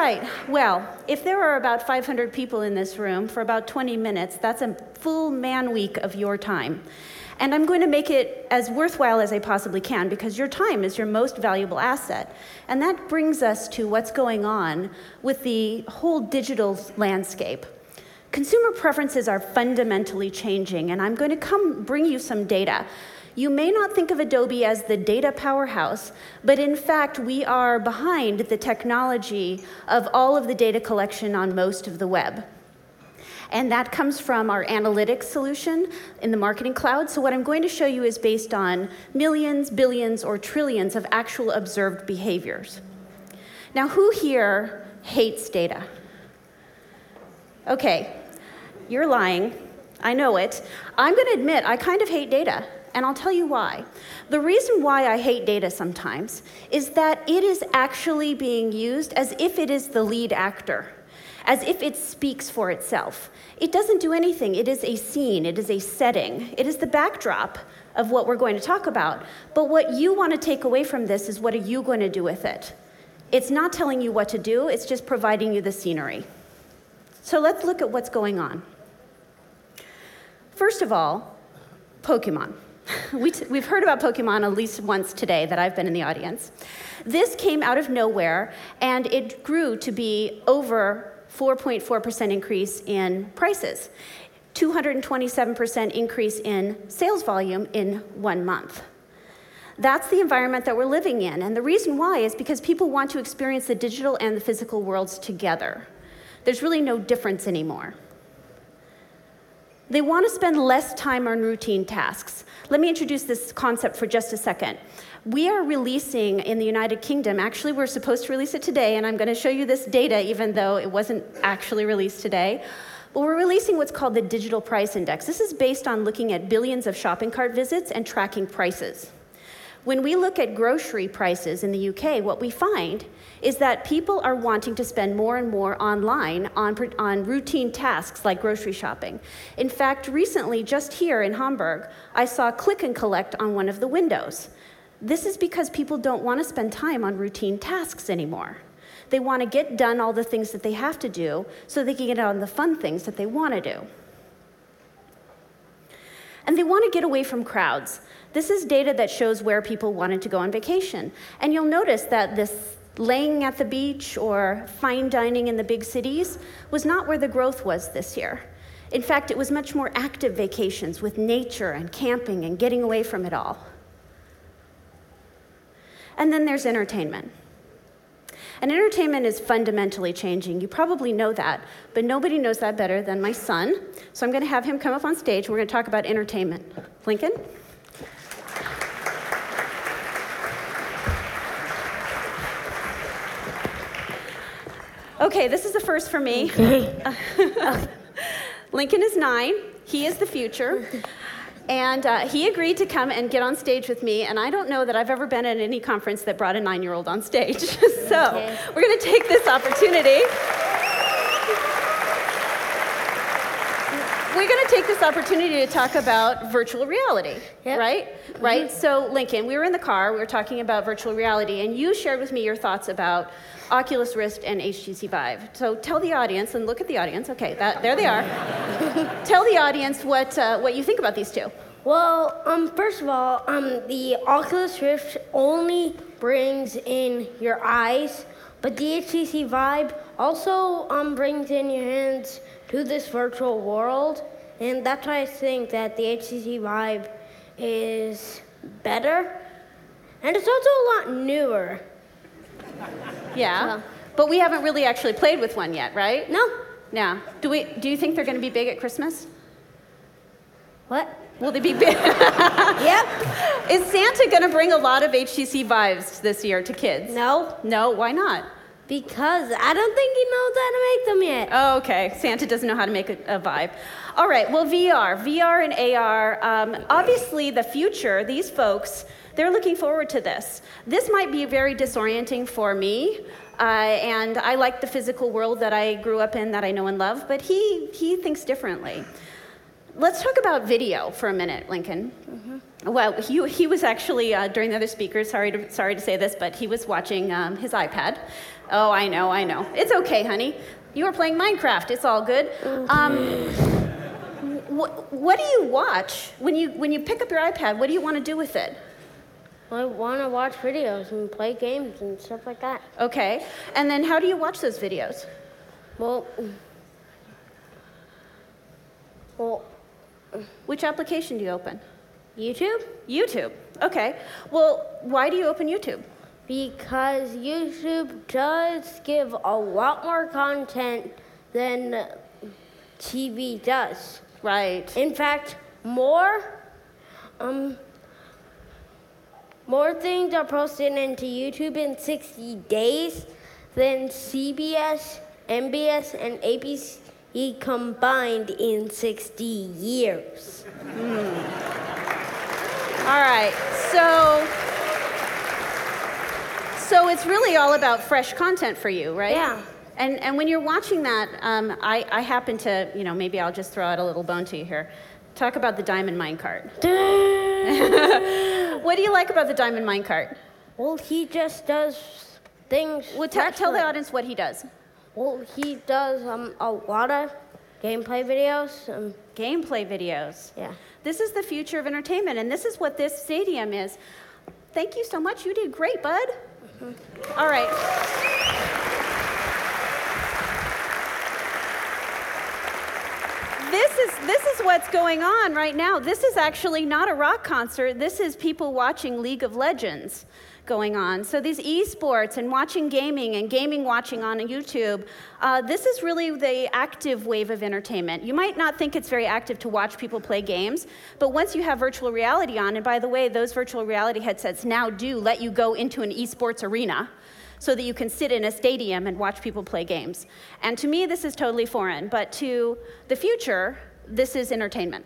right, well, if there are about 500 people in this room for about 20 minutes, that's a full man week of your time. And I'm going to make it as worthwhile as I possibly can, because your time is your most valuable asset. And that brings us to what's going on with the whole digital landscape. Consumer preferences are fundamentally changing, and I'm going to bring you some data. You may not think of Adobe as the data powerhouse, but in fact, we are behind the technology of all of the data collection on most of the web. And that comes from our analytics solution in the marketing cloud. So what I'm going to show you is based on millions, billions, or trillions of actual observed behaviors. Now, who here hates data? Okay, you're lying. I know it. I'm going to admit I kind of hate data, and I'll tell you why. The reason why I hate data sometimes is that it is actually being used as if it is the lead actor, as if it speaks for itself. It doesn't do anything. It is a scene. It is a setting. It is the backdrop of what we're going to talk about. But what you want to take away from this is, what are you going to do with it? It's not telling you what to do. It's just providing you the scenery. So let's look at what's going on. First of all, Pokemon. We've heard about Pokemon at least once today that I've been in the audience. This came out of nowhere, and it grew to be over 4.4% increase in prices, 227% increase in sales volume in 1 month. That's the environment that we're living in, and the reason why is because people want to experience the digital and the physical worlds together. There's really no difference anymore. They want to spend less time on routine tasks. Let me introduce this concept for just a second. We are releasing in the United Kingdom, actually we're supposed to release it today, and I'm going to show you this data even though it wasn't actually released today, but we're releasing what's called the Digital Price Index. This is based on looking at billions of shopping cart visits and tracking prices. When we look at grocery prices in the UK, what we find is that people are wanting to spend more and more online on routine tasks like grocery shopping. In fact, recently, just here in Hamburg, I saw click and collect on one of the windows. This is because people don't want to spend time on routine tasks anymore. They want to get done all the things that they have to do so they can get on the fun things that they want to do. And they want to get away from crowds. This is data that shows where people wanted to go on vacation. And you'll notice that this laying at the beach or fine dining in the big cities was not where the growth was this year. In fact, it was much more active vacations with nature and camping and getting away from it all. And then there's entertainment. And entertainment is fundamentally changing. You probably know that, but nobody knows that better than my son. So I'm going to have him come up on stage, and we're going to talk about entertainment. Lincoln? Okay, this is the first for me. Lincoln is 9. He is the future. And he agreed to come and get on stage with me, and I don't know that I've ever been at any conference that brought a 9-year-old on stage. So we're going to take this opportunity. We're going to take this opportunity to talk about virtual reality, right? Mm-hmm. Right. So, Lincoln, we were in the car, we were talking about virtual reality, and you shared with me your thoughts about Oculus Rift and HTC Vive. So tell the audience, and look at the audience. Okay, there they are. Tell the audience what you think about these two. Well, first of all, the Oculus Rift only brings in your eyes, but the HTC Vive also brings in your hands to this virtual world, and that's why I think that the HTC Vive is better, and it's also a lot newer. Yeah, so. But we haven't really actually played with one yet, right? No. Yeah. Do you think they're going to be big at Christmas? What? Will they be big? Yep. Is Santa going to bring a lot of HTC Vives this year to kids? No. No, why not? Because I don't think he knows how to make them yet. Oh, okay. Santa doesn't know how to make a vibe. All right, well, VR and AR, obviously the future, these folks, they're looking forward to this. This might be very disorienting for me, and I like the physical world that I grew up in, that I know and love, but he thinks differently. Let's talk about video for a minute, Lincoln. Mm-hmm. Well, he was actually, during the other speakers, sorry to say this, but he was watching his iPad. Oh, I know. It's okay, honey. You were playing Minecraft. It's all good. What do you watch when you pick up your iPad? What do you want to do with it? I want to watch videos and play games and stuff like that. Okay. And then how do you watch those videos? Well, which application do you open? YouTube. YouTube. Okay. Well, why do you open YouTube? Because YouTube does give a lot more content than TV does. Right. In fact, more things are posted into YouTube in 60 days than CBS, MBS, and ABC combined in 60 years. All right, so it's really all about fresh content for you, right? Yeah. And when you're watching that, I happen to, maybe I'll just throw out a little bone to you here. Talk about the Diamond Minecart. What do you like about the Diamond Minecart? Well, he just does things. Well, tell the audience what he does. Well, he does a lot of gameplay videos. Gameplay videos. Yeah. This is the future of entertainment, and this is what this stadium is. Thank you so much. You did great, bud. Mm-hmm. All right. This is what's going on right now. This is actually not a rock concert. This is people watching League of Legends going on. So these esports and watching gaming and gaming watching on YouTube, this is really the active wave of entertainment. You might not think it's very active to watch people play games, but once you have virtual reality on, and by the way, those virtual reality headsets now do let you go into an esports arena, so that you can sit in a stadium and watch people play games. And to me, this is totally foreign, but to the future, this is entertainment.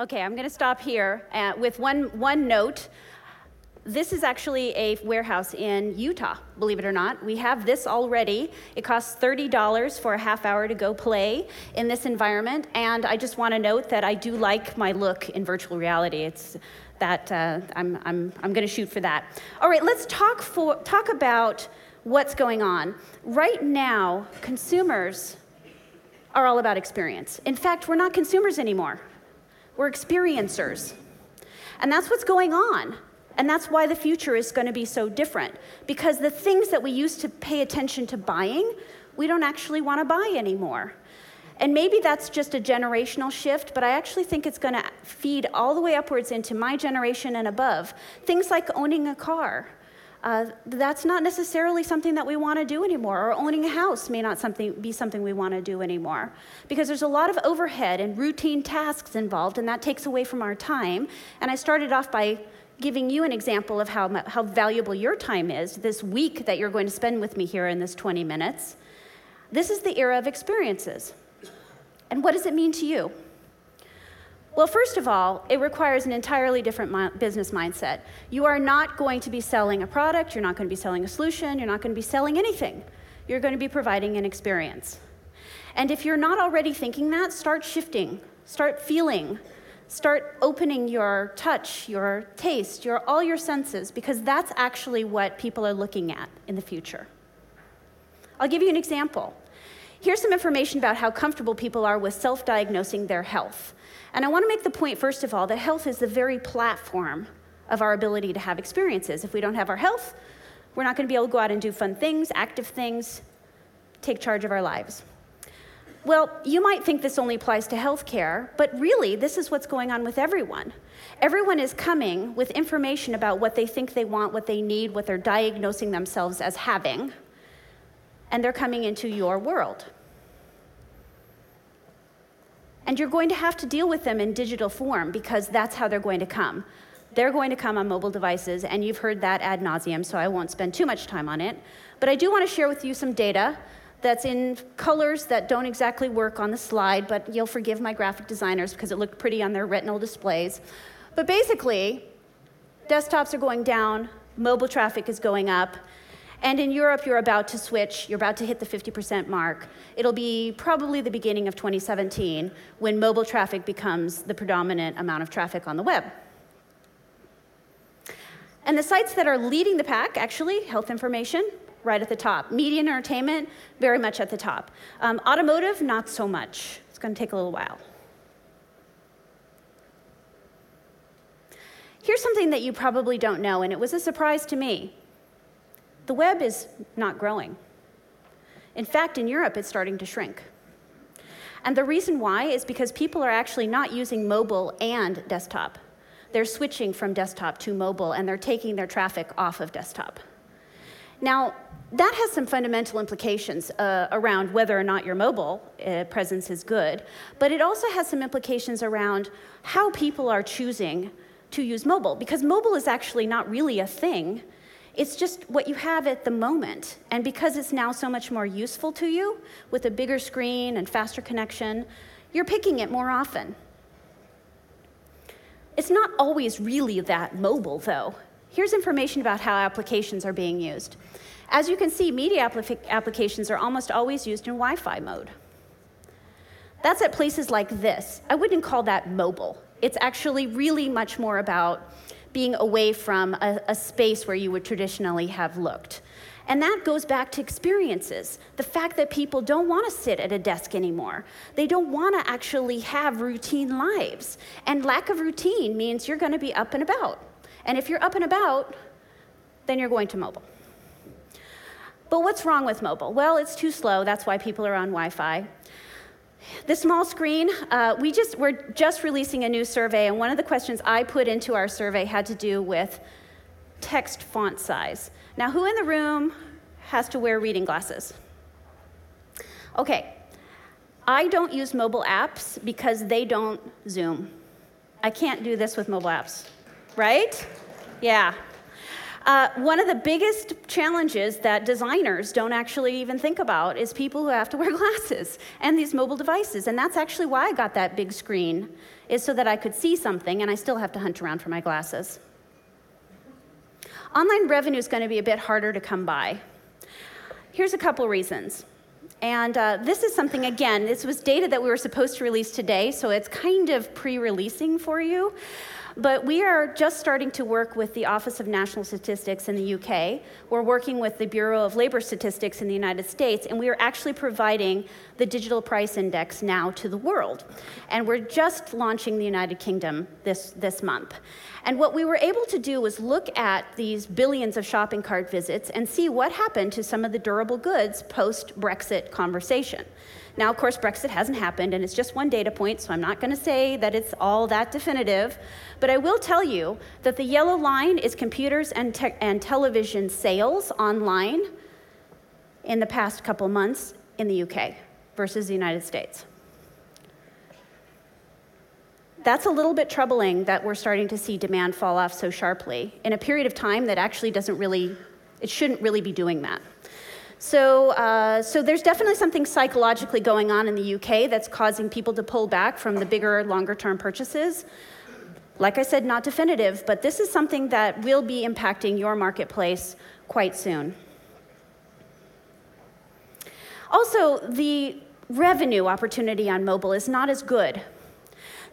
Okay, I'm going to stop here with one note. This is actually a warehouse in Utah, believe it or not. We have this already. It costs $30 for a half hour to go play in this environment. And I just want to note that I do like my look in virtual reality. It's that I'm going to shoot for that. All right, let's talk about what's going on right now. Consumers are all about experience. In fact, we're not consumers anymore. We're experiencers. And that's what's going on. And that's why the future is going to be so different. Because the things that we used to pay attention to buying, we don't actually want to buy anymore. And maybe that's just a generational shift, but I actually think it's going to feed all the way upwards into my generation and above. Things like owning a car. That's not necessarily something that we want to do anymore, or owning a house may not be something we want to do anymore, because there's a lot of overhead and routine tasks involved, and that takes away from our time. And I started off by giving you an example of how valuable your time is this week that you're going to spend with me here in this 20 minutes. This is the era of experiences. And what does it mean to you? Well, first of all, it requires an entirely different business mindset. You are not going to be selling a product, you're not going to be selling a solution, you're not going to be selling anything. You're going to be providing an experience. And if you're not already thinking that, start shifting, start feeling, start opening your touch, your taste, all your senses, because that's actually what people are looking at in the future. I'll give you an example. Here's some information about how comfortable people are with self-diagnosing their health. And I want to make the point, first of all, that health is the very platform of our ability to have experiences. If we don't have our health, we're not going to be able to go out and do fun things, active things, take charge of our lives. Well, you might think this only applies to healthcare, but really, this is what's going on with everyone. Everyone is coming with information about what they think they want, what they need, what they're diagnosing themselves as having, and they're coming into your world. And you're going to have to deal with them in digital form, because that's how they're going to come. They're going to come on mobile devices, and you've heard that ad nauseum, so I won't spend too much time on it. But I do want to share with you some data that's in colors that don't exactly work on the slide, but you'll forgive my graphic designers because it looked pretty on their retinal displays. But basically, desktops are going down, mobile traffic is going up, and in Europe, you're about to switch. You're about to hit the 50% mark. It'll be probably the beginning of 2017 when mobile traffic becomes the predominant amount of traffic on the web. And the sites that are leading the pack, actually, health information, right at the top. Media and entertainment, very much at the top. Automotive, not so much. It's going to take a little while. Here's something that you probably don't know, and it was a surprise to me. The web is not growing. In fact, in Europe, it's starting to shrink. And the reason why is because people are actually not using mobile and desktop. They're switching from desktop to mobile, and they're taking their traffic off of desktop. Now, that has some fundamental implications around whether or not your mobile presence is good, but it also has some implications around how people are choosing to use mobile, because mobile is actually not really a thing. It's just what you have at the moment, and because it's now so much more useful to you, with a bigger screen and faster connection, you're picking it more often. It's not always really that mobile, though. Here's information about how applications are being used. As you can see, media applications are almost always used in Wi-Fi mode. That's at places like this. I wouldn't call that mobile. It's actually really much more about being away from a space where you would traditionally have looked. And that goes back to experiences. The fact that people don't want to sit at a desk anymore. They don't want to actually have routine lives. And lack of routine means you're going to be up and about. And if you're up and about, then you're going to mobile. But what's wrong with mobile? Well, it's too slow. That's why people are on Wi-Fi. This small screen, we're just releasing a new survey, and one of the questions I put into our survey had to do with text font size. Now, who in the room has to wear reading glasses? OK. I don't use mobile apps because they don't zoom. I can't do this with mobile apps. Right? Yeah. One of the biggest challenges that designers don't actually even think about is people who have to wear glasses and these mobile devices. And that's actually why I got that big screen, is so that I could see something, and I still have to hunt around for my glasses. Online revenue is going to be a bit harder to come by. Here's a couple reasons. And this is something, again, this was data that we were supposed to release today, so it's kind of pre-releasing for you. But we are just starting to work with the Office of National Statistics in the UK. We're working with the Bureau of Labor Statistics in the United States, and we are actually providing the Digital Price Index now to the world. And we're just launching the United Kingdom this month. And what we were able to do was look at these billions of shopping cart visits and see what happened to some of the durable goods post-Brexit conversation. Now, of course, Brexit hasn't happened, and it's just one data point, so I'm not going to say that it's all that definitive. But I will tell you that the yellow line is computers and television sales online in the past couple months in the UK versus the United States. That's a little bit troubling that we're starting to see demand fall off so sharply in a period of time that actually it shouldn't really be doing that. So there's definitely something psychologically going on in the UK that's causing people to pull back from the bigger, longer-term purchases. Like I said, not definitive, but this is something that will be impacting your marketplace quite soon. Also, the revenue opportunity on mobile is not as good.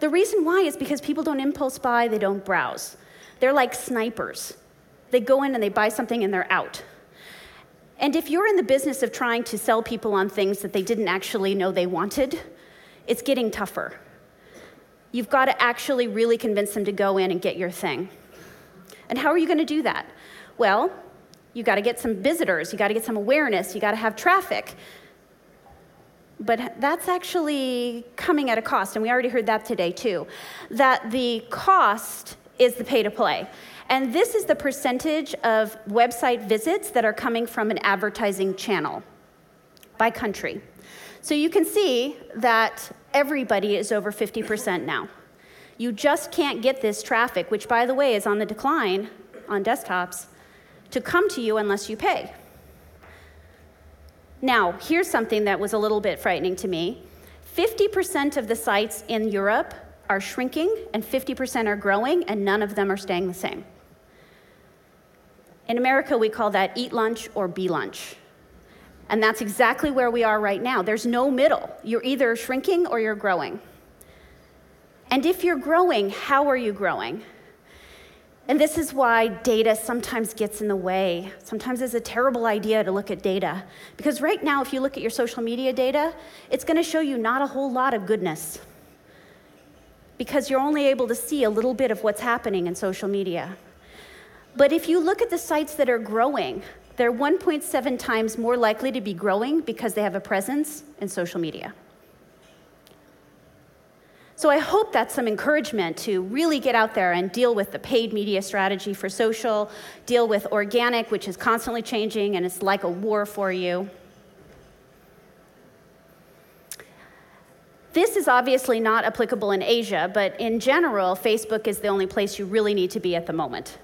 The reason why is because people don't impulse buy, they don't browse. They're like snipers. They go in and they buy something and they're out. And if you're in the business of trying to sell people on things that they didn't actually know they wanted, it's getting tougher. You've got to actually really convince them to go in and get your thing. And how are you going to do that? Well, you got to get some visitors, you got to get some awareness, you got to have traffic. But that's actually coming at a cost, and we already heard that today too, that the cost is the pay to play. And this is the percentage of website visits that are coming from an advertising channel by country. So you can see that everybody is over 50% now. You just can't get this traffic, which by the way is on the decline on desktops, to come to you unless you pay. Now, here's something that was a little bit frightening to me. 50% of the sites in Europe are shrinking, and 50% are growing, and none of them are staying the same. In America, we call that eat lunch or be lunch. And that's exactly where we are right now. There's no middle. You're either shrinking or you're growing. And if you're growing, how are you growing? And this is why data sometimes gets in the way. Sometimes it's a terrible idea to look at data. Because right now, if you look at your social media data, it's going to show you not a whole lot of goodness. Because you're only able to see a little bit of what's happening in social media. But if you look at the sites that are growing, they're 1.7 times more likely to be growing because they have a presence in social media. So I hope that's some encouragement to really get out there and deal with the paid media strategy for social, deal with organic, which is constantly changing, and it's like a war for you. This is obviously not applicable in Asia, but in general, Facebook is the only place you really need to be at the moment.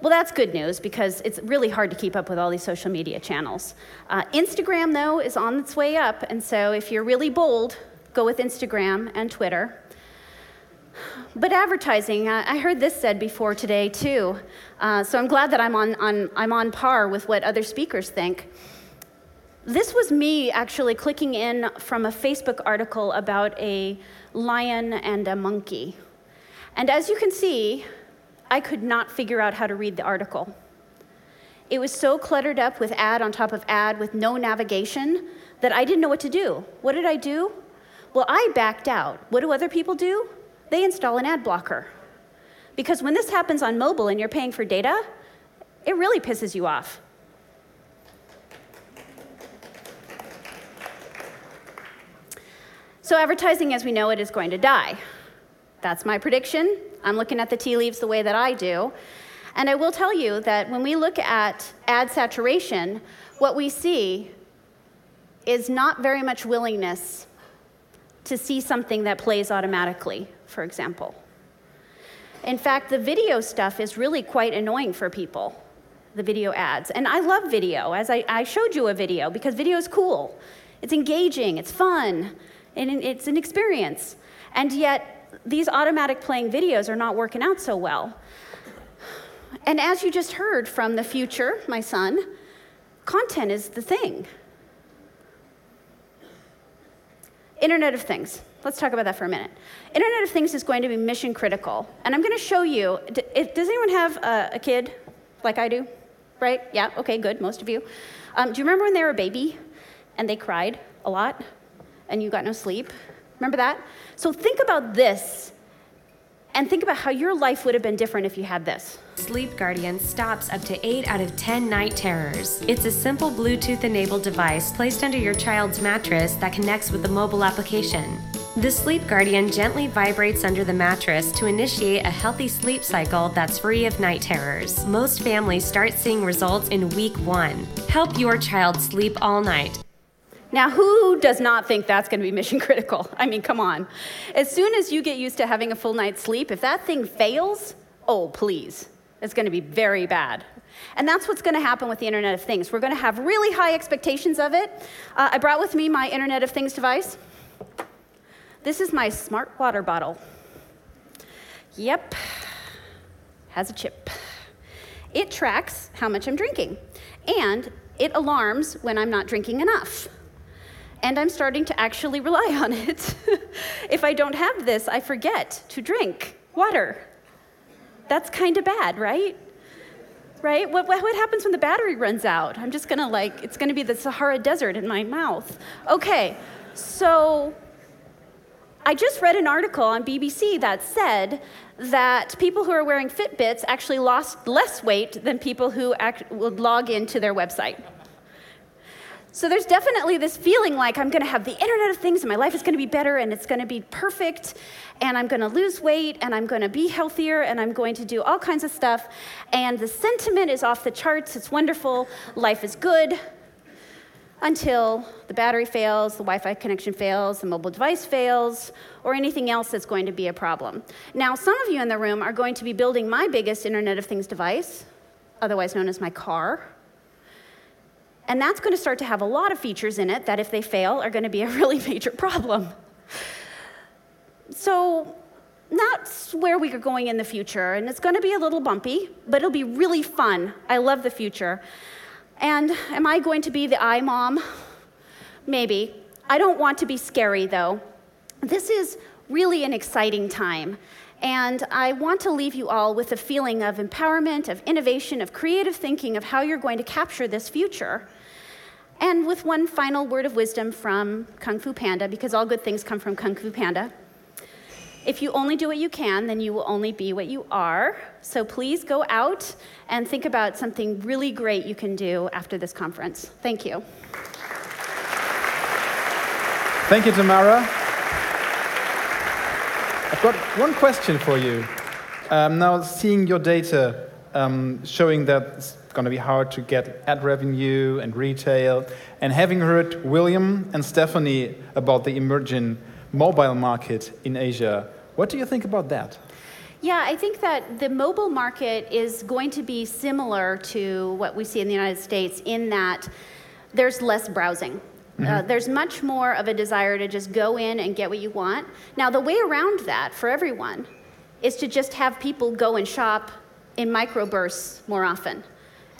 Well, that's good news, because it's really hard to keep up with all these social media channels. Instagram, though, is on its way up, and so if you're really bold, go with Instagram and Twitter. But advertising, I heard this said before today too, so I'm glad that I'm on par with what other speakers think. This was me actually clicking in from a Facebook article about a lion and a monkey. And as you can see, I could not figure out how to read the article. It was so cluttered up with ad on top of ad with no navigation that I didn't know what to do. What did I do? Well, I backed out. What do other people do? They install an ad blocker. Because when this happens on mobile and you're paying for data, it really pisses you off. So advertising, as we know it, is going to die. That's my prediction. I'm looking at the tea leaves the way that I do. And I will tell you that when we look at ad saturation, what we see is not very much willingness to see something that plays automatically, for example. In fact, the video stuff is really quite annoying for people, the video ads. And I love video, as I showed you a video, because video is cool. It's engaging, it's fun, and it's an experience. And yet, these automatic playing videos are not working out so well. And as you just heard from the future, my son, content is the thing. Internet of Things. Let's talk about that for a minute. Internet of Things is going to be mission critical. And I'm going to show you, does anyone have a kid like I do? Right? Yeah, okay, good, most of you. Do you remember when they were a baby and they cried a lot and you got no sleep? Remember that? So think about this and think about how your life would have been different if you had this. Sleep Guardian stops up to 8 out of 10 night terrors. It's a simple Bluetooth-enabled device placed under your child's mattress that connects with the mobile application. The Sleep Guardian gently vibrates under the mattress to initiate a healthy sleep cycle that's free of night terrors. Most families start seeing results in week 1. Help your child sleep all night. Now, who does not think that's going to be mission critical? I mean, come on. As soon as you get used to having a full night's sleep, if that thing fails, oh, please. It's going to be very bad. And that's what's going to happen with the Internet of Things. We're going to have really high expectations of it. I brought with me my Internet of Things device. This is my smart water bottle. Yep. Has a chip. It tracks how much I'm drinking. And it alarms when I'm not drinking enough. And I'm starting to actually rely on it. If I don't have this, I forget to drink water. That's kind of bad, right? right? What happens when the battery runs out? I'm just gonna like, it's gonna be the Sahara Desert in my mouth. Okay, so I just read an article on BBC that said that people who are wearing Fitbits actually lost less weight than people who would log into their website. So there's definitely this feeling like I'm going to have the Internet of Things and my life is going to be better and it's going to be perfect and I'm going to lose weight and I'm going to be healthier and I'm going to do all kinds of stuff. And the sentiment is off the charts. It's wonderful. Life is good until the battery fails, the Wi-Fi connection fails, the mobile device fails, or anything else that's going to be a problem. Now, some of you in the room are going to be building my biggest Internet of Things device, otherwise known as my car. And that's going to start to have a lot of features in it that, if they fail, are going to be a really major problem. So that's where we are going in the future. And it's going to be a little bumpy, but it'll be really fun. I love the future. And am I going to be the iMom? Maybe. I don't want to be scary, though. This is really an exciting time. And I want to leave you all with a feeling of empowerment, of innovation, of creative thinking, of how you're going to capture this future. And with one final word of wisdom from Kung Fu Panda, because all good things come from Kung Fu Panda. If you only do what you can, then you will only be what you are. So please go out and think about something really great you can do after this conference. Thank you. Thank you, Tamara. I've got one question for you. Now, seeing your data showing that it's going to be hard to get ad revenue and retail, and having heard William and Stephanie about the emerging mobile market in Asia, what do you think about that? Yeah, I think that the mobile market is going to be similar to what we see in the United States in that there's less browsing. There's much more of a desire to just go in and get what you want. Now, the way around that for everyone is to just have people go and shop in microbursts more often.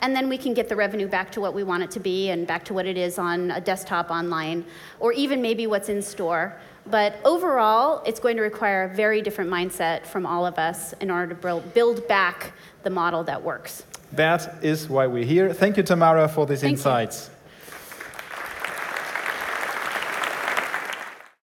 And then we can get the revenue back to what we want it to be and back to what it is on a desktop online, or even maybe what's in store. But overall, it's going to require a very different mindset from all of us in order to build back the model that works. That is why we're here. Thank you, Tamara, for these insights.